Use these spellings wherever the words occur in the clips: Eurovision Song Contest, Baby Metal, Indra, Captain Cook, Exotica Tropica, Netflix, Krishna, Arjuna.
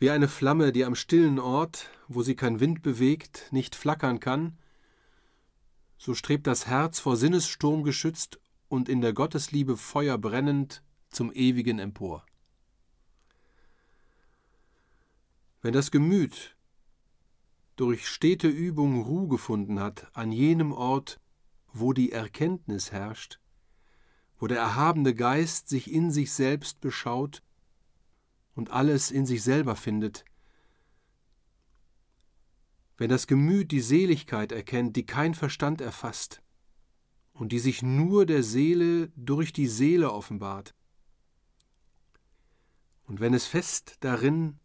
Wie eine Flamme, die am stillen Ort, wo sie kein Wind bewegt, nicht flackern kann, so strebt das Herz vor Sinnessturm geschützt und in der Gottesliebe Feuer brennend zum Ewigen empor. Wenn das Gemüt durch stete Übung Ruhe gefunden hat an jenem Ort, wo die Erkenntnis herrscht, wo der erhabene Geist sich in sich selbst beschaut und alles in sich selber findet, wenn das Gemüt die Seligkeit erkennt, die kein Verstand erfasst und die sich nur der Seele durch die Seele offenbart, und wenn es fest darin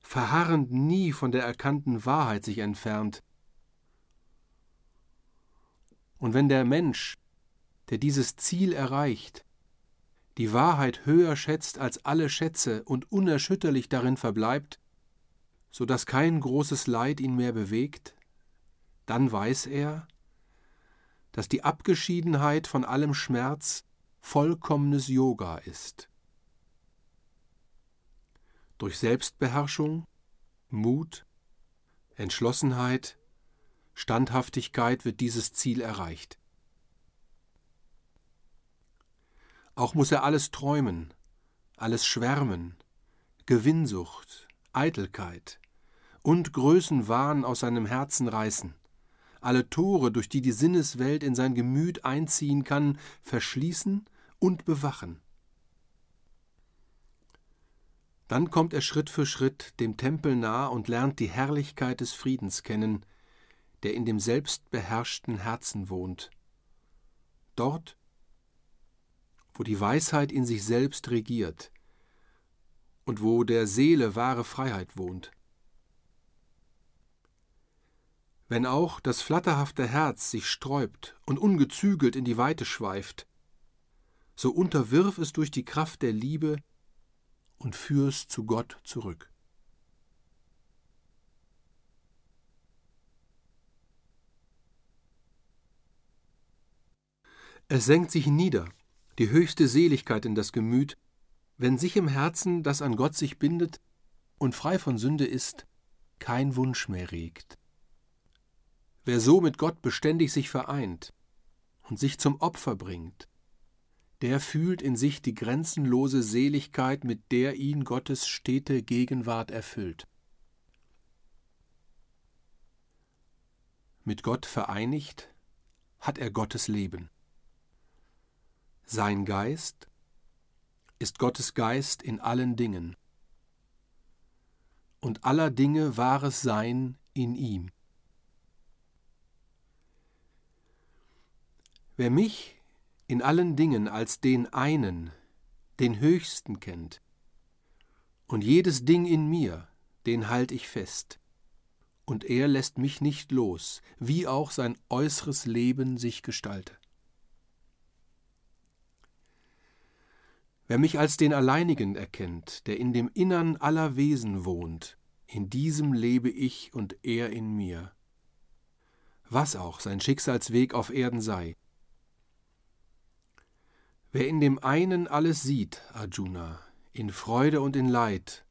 verharrend nie von der erkannten Wahrheit sich entfernt, und wenn der Mensch, der dieses Ziel erreicht, die Wahrheit höher schätzt als alle Schätze und unerschütterlich darin verbleibt, sodass kein großes Leid ihn mehr bewegt, dann weiß er, dass die Abgeschiedenheit von allem Schmerz vollkommenes Yoga ist. Durch Selbstbeherrschung, Mut, Entschlossenheit, Standhaftigkeit wird dieses Ziel erreicht. Auch muss er alles träumen, alles schwärmen, Gewinnsucht, Eitelkeit und Größenwahn aus seinem Herzen reißen, alle Tore, durch die die Sinneswelt in sein Gemüt einziehen kann, verschließen und bewachen. Dann kommt er Schritt für Schritt dem Tempel nah und lernt die Herrlichkeit des Friedens kennen, der in dem selbstbeherrschten Herzen wohnt. Dort, wo die Weisheit in sich selbst regiert und wo der Seele wahre Freiheit wohnt. Wenn auch das flatterhafte Herz sich sträubt und ungezügelt in die Weite schweift, so unterwirf es durch die Kraft der Liebe und führst zu Gott zurück. Es senkt sich nieder, die höchste Seligkeit in das Gemüt, wenn sich im Herzen, das an Gott sich bindet und frei von Sünde ist, kein Wunsch mehr regt. Wer so mit Gott beständig sich vereint und sich zum Opfer bringt, der fühlt in sich die grenzenlose Seligkeit, mit der ihn Gottes stete Gegenwart erfüllt. Mit Gott vereinigt hat er Gottes Leben. Sein Geist ist Gottes Geist in allen Dingen und aller Dinge wahres Sein in ihm. Wer mich in allen Dingen als den einen, den Höchsten kennt, und jedes Ding in mir, den halt ich fest, und er lässt mich nicht los, wie auch sein äußeres Leben sich gestalte. Wer mich als den Alleinigen erkennt, der in dem Innern aller Wesen wohnt, in diesem lebe ich und er in mir, was auch sein Schicksalsweg auf Erden sei. Wer in dem einen alles sieht, Arjuna, in Freude und in Leid,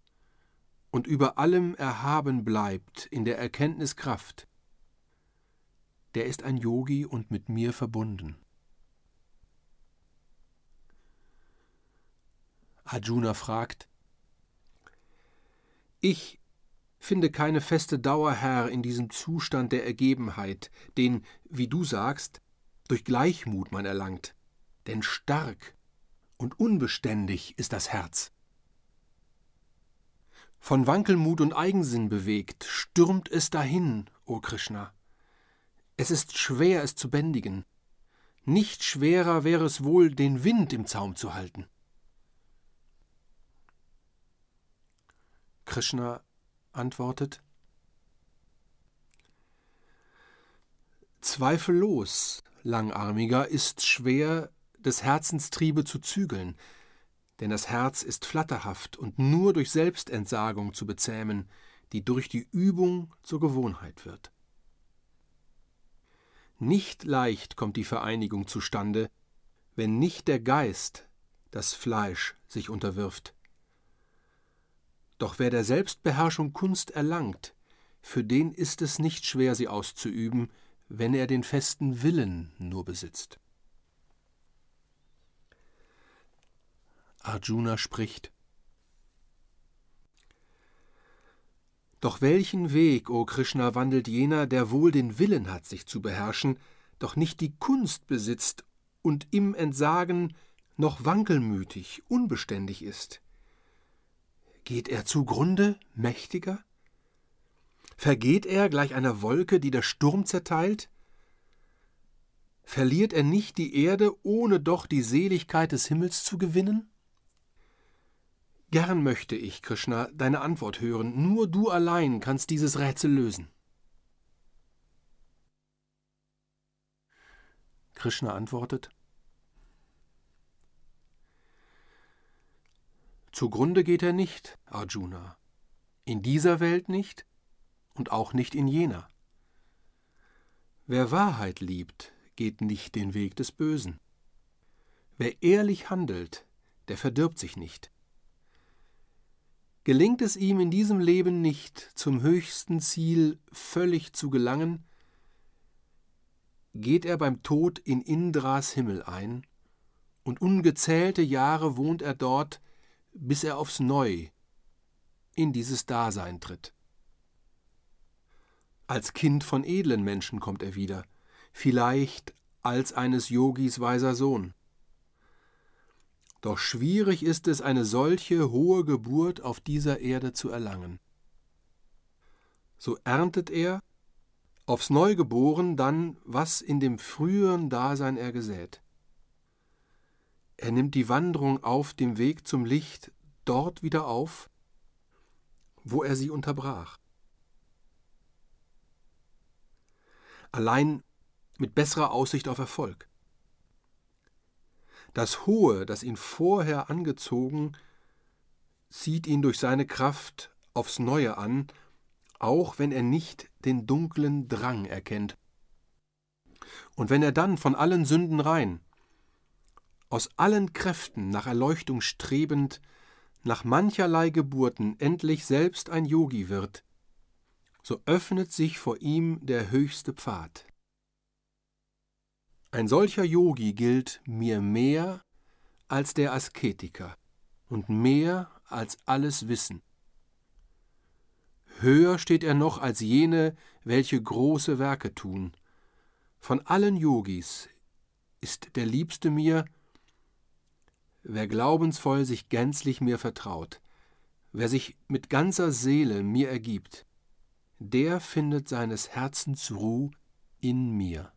und über allem erhaben bleibt in der Erkenntniskraft, der ist ein Yogi und mit mir verbunden. Arjuna fragt: Ich finde keine feste Dauer, Herr, in diesem Zustand der Ergebenheit, den, wie du sagst, durch Gleichmut man erlangt. Denn stark und unbeständig ist das Herz. Von Wankelmut und Eigensinn bewegt, stürmt es dahin, o Krishna. Es ist schwer, es zu bändigen. Nicht schwerer wäre es wohl, den Wind im Zaum zu halten. Krishna antwortet: Zweifellos, Langarmiger, ist schwer, des Herzenstriebe zu zügeln, denn das Herz ist flatterhaft und nur durch Selbstentsagung zu bezähmen, die durch die Übung zur Gewohnheit wird. Nicht leicht kommt die Vereinigung zustande, wenn nicht der Geist das Fleisch sich unterwirft. Doch wer der Selbstbeherrschung Kunst erlangt, für den ist es nicht schwer, sie auszuüben, wenn er den festen Willen nur besitzt. Arjuna spricht: Doch welchen Weg, o Krishna, wandelt jener, der wohl den Willen hat, sich zu beherrschen, doch nicht die Kunst besitzt und im Entsagen noch wankelmütig, unbeständig ist? Geht er zugrunde, mächtiger? Vergeht er gleich einer Wolke, die der Sturm zerteilt? Verliert er nicht die Erde, ohne doch die Seligkeit des Himmels zu gewinnen? Gern möchte ich, Krishna, deine Antwort hören. Nur du allein kannst dieses Rätsel lösen. Krishna antwortet: Zugrunde geht er nicht, Arjuna. In dieser Welt nicht und auch nicht in jener. Wer Wahrheit liebt, geht nicht den Weg des Bösen. Wer ehrlich handelt, der verdirbt sich nicht. Gelingt es ihm in diesem Leben nicht, zum höchsten Ziel völlig zu gelangen, geht er beim Tod in Indras Himmel ein, und ungezählte Jahre wohnt er dort, bis er aufs Neue in dieses Dasein tritt. Als Kind von edlen Menschen kommt er wieder, vielleicht als eines Yogis weiser Sohn. Doch schwierig ist es, eine solche hohe Geburt auf dieser Erde zu erlangen. So erntet er, aufs Neu geboren, dann, was in dem früheren Dasein er gesät. Er nimmt die Wanderung auf dem Weg zum Licht dort wieder auf, wo er sie unterbrach. Allein mit besserer Aussicht auf Erfolg. Das Hohe, das ihn vorher angezogen, zieht ihn durch seine Kraft aufs Neue an, auch wenn er nicht den dunklen Drang erkennt. Und wenn er dann von allen Sünden rein, aus allen Kräften nach Erleuchtung strebend, nach mancherlei Geburten endlich selbst ein Yogi wird, so öffnet sich vor ihm der höchste Pfad. Ein solcher Yogi gilt mir mehr als der Asketiker und mehr als alles Wissen. Höher steht er noch als jene, welche große Werke tun. Von allen Yogis ist der Liebste mir, wer glaubensvoll sich gänzlich mir vertraut, wer sich mit ganzer Seele mir ergibt, der findet seines Herzens Ruh in mir.